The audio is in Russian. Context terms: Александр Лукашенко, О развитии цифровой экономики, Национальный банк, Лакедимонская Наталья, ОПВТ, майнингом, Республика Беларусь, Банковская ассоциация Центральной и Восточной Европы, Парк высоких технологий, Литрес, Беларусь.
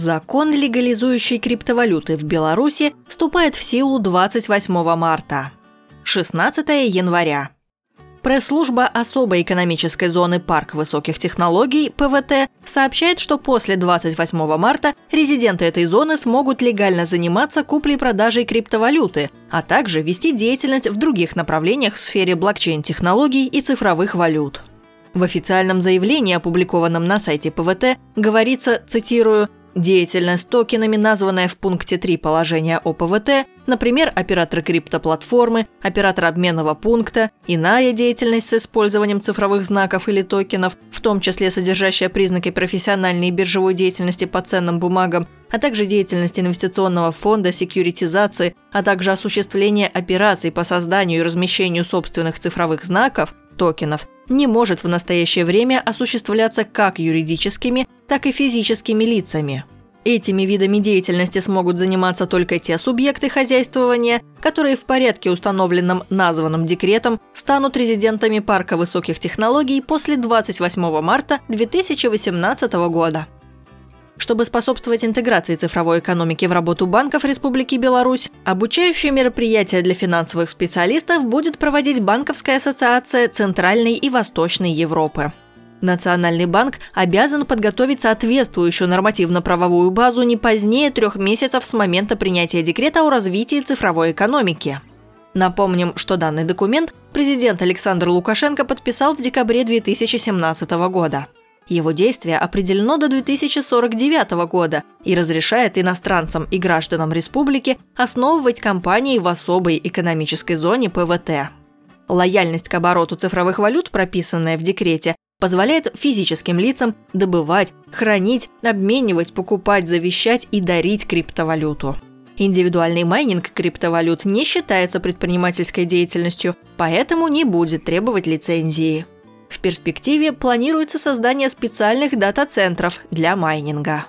Закон, легализующий криптовалюты в Беларуси, вступает в силу 28 марта. 16 января. Пресс-служба особой экономической зоны «Парк высоких технологий» ПВТ сообщает, что после 28 марта резиденты этой зоны смогут легально заниматься куплей-продажей криптовалюты, а также вести деятельность в других направлениях в сфере блокчейн-технологий и цифровых валют. В официальном заявлении, опубликованном на сайте ПВТ, говорится, цитирую, «Деятельность с токенами, названная в пункте 3 положения ОПВТ, например, оператор криптоплатформы, оператор обменного пункта, иная деятельность с использованием цифровых знаков или токенов, в том числе содержащая признаки профессиональной и биржевой деятельности по ценным бумагам, а также деятельность инвестиционного фонда, секьюритизации, а также осуществление операций по созданию и размещению собственных цифровых знаков, токенов, не может в настоящее время осуществляться как юридическими, так и физическими лицами. Этими видами деятельности смогут заниматься только те субъекты хозяйствования, которые в порядке, установленном названным декретом, станут резидентами Парка высоких технологий после 28 марта 2018 года. Чтобы способствовать интеграции цифровой экономики в работу банков Республики Беларусь, обучающие мероприятия для финансовых специалистов будет проводить Банковская ассоциация Центральной и Восточной Европы. Национальный банк обязан подготовить соответствующую нормативно-правовую базу не позднее 3 месяцев с момента принятия декрета о развитии цифровой экономики. Напомним, что данный документ президент Александр Лукашенко подписал в декабре 2017 года. Его действие определено до 2049 года и разрешает иностранцам и гражданам республики основывать компании в особой экономической зоне ПВТ. Лояльность к обороту цифровых валют, прописанная в декрете, позволяет физическим лицам добывать, хранить, обменивать, покупать, завещать и дарить криптовалюту. Индивидуальный майнинг криптовалют не считается предпринимательской деятельностью, поэтому не будет требовать лицензии. В перспективе планируется создание специальных дата-центров для майнинга.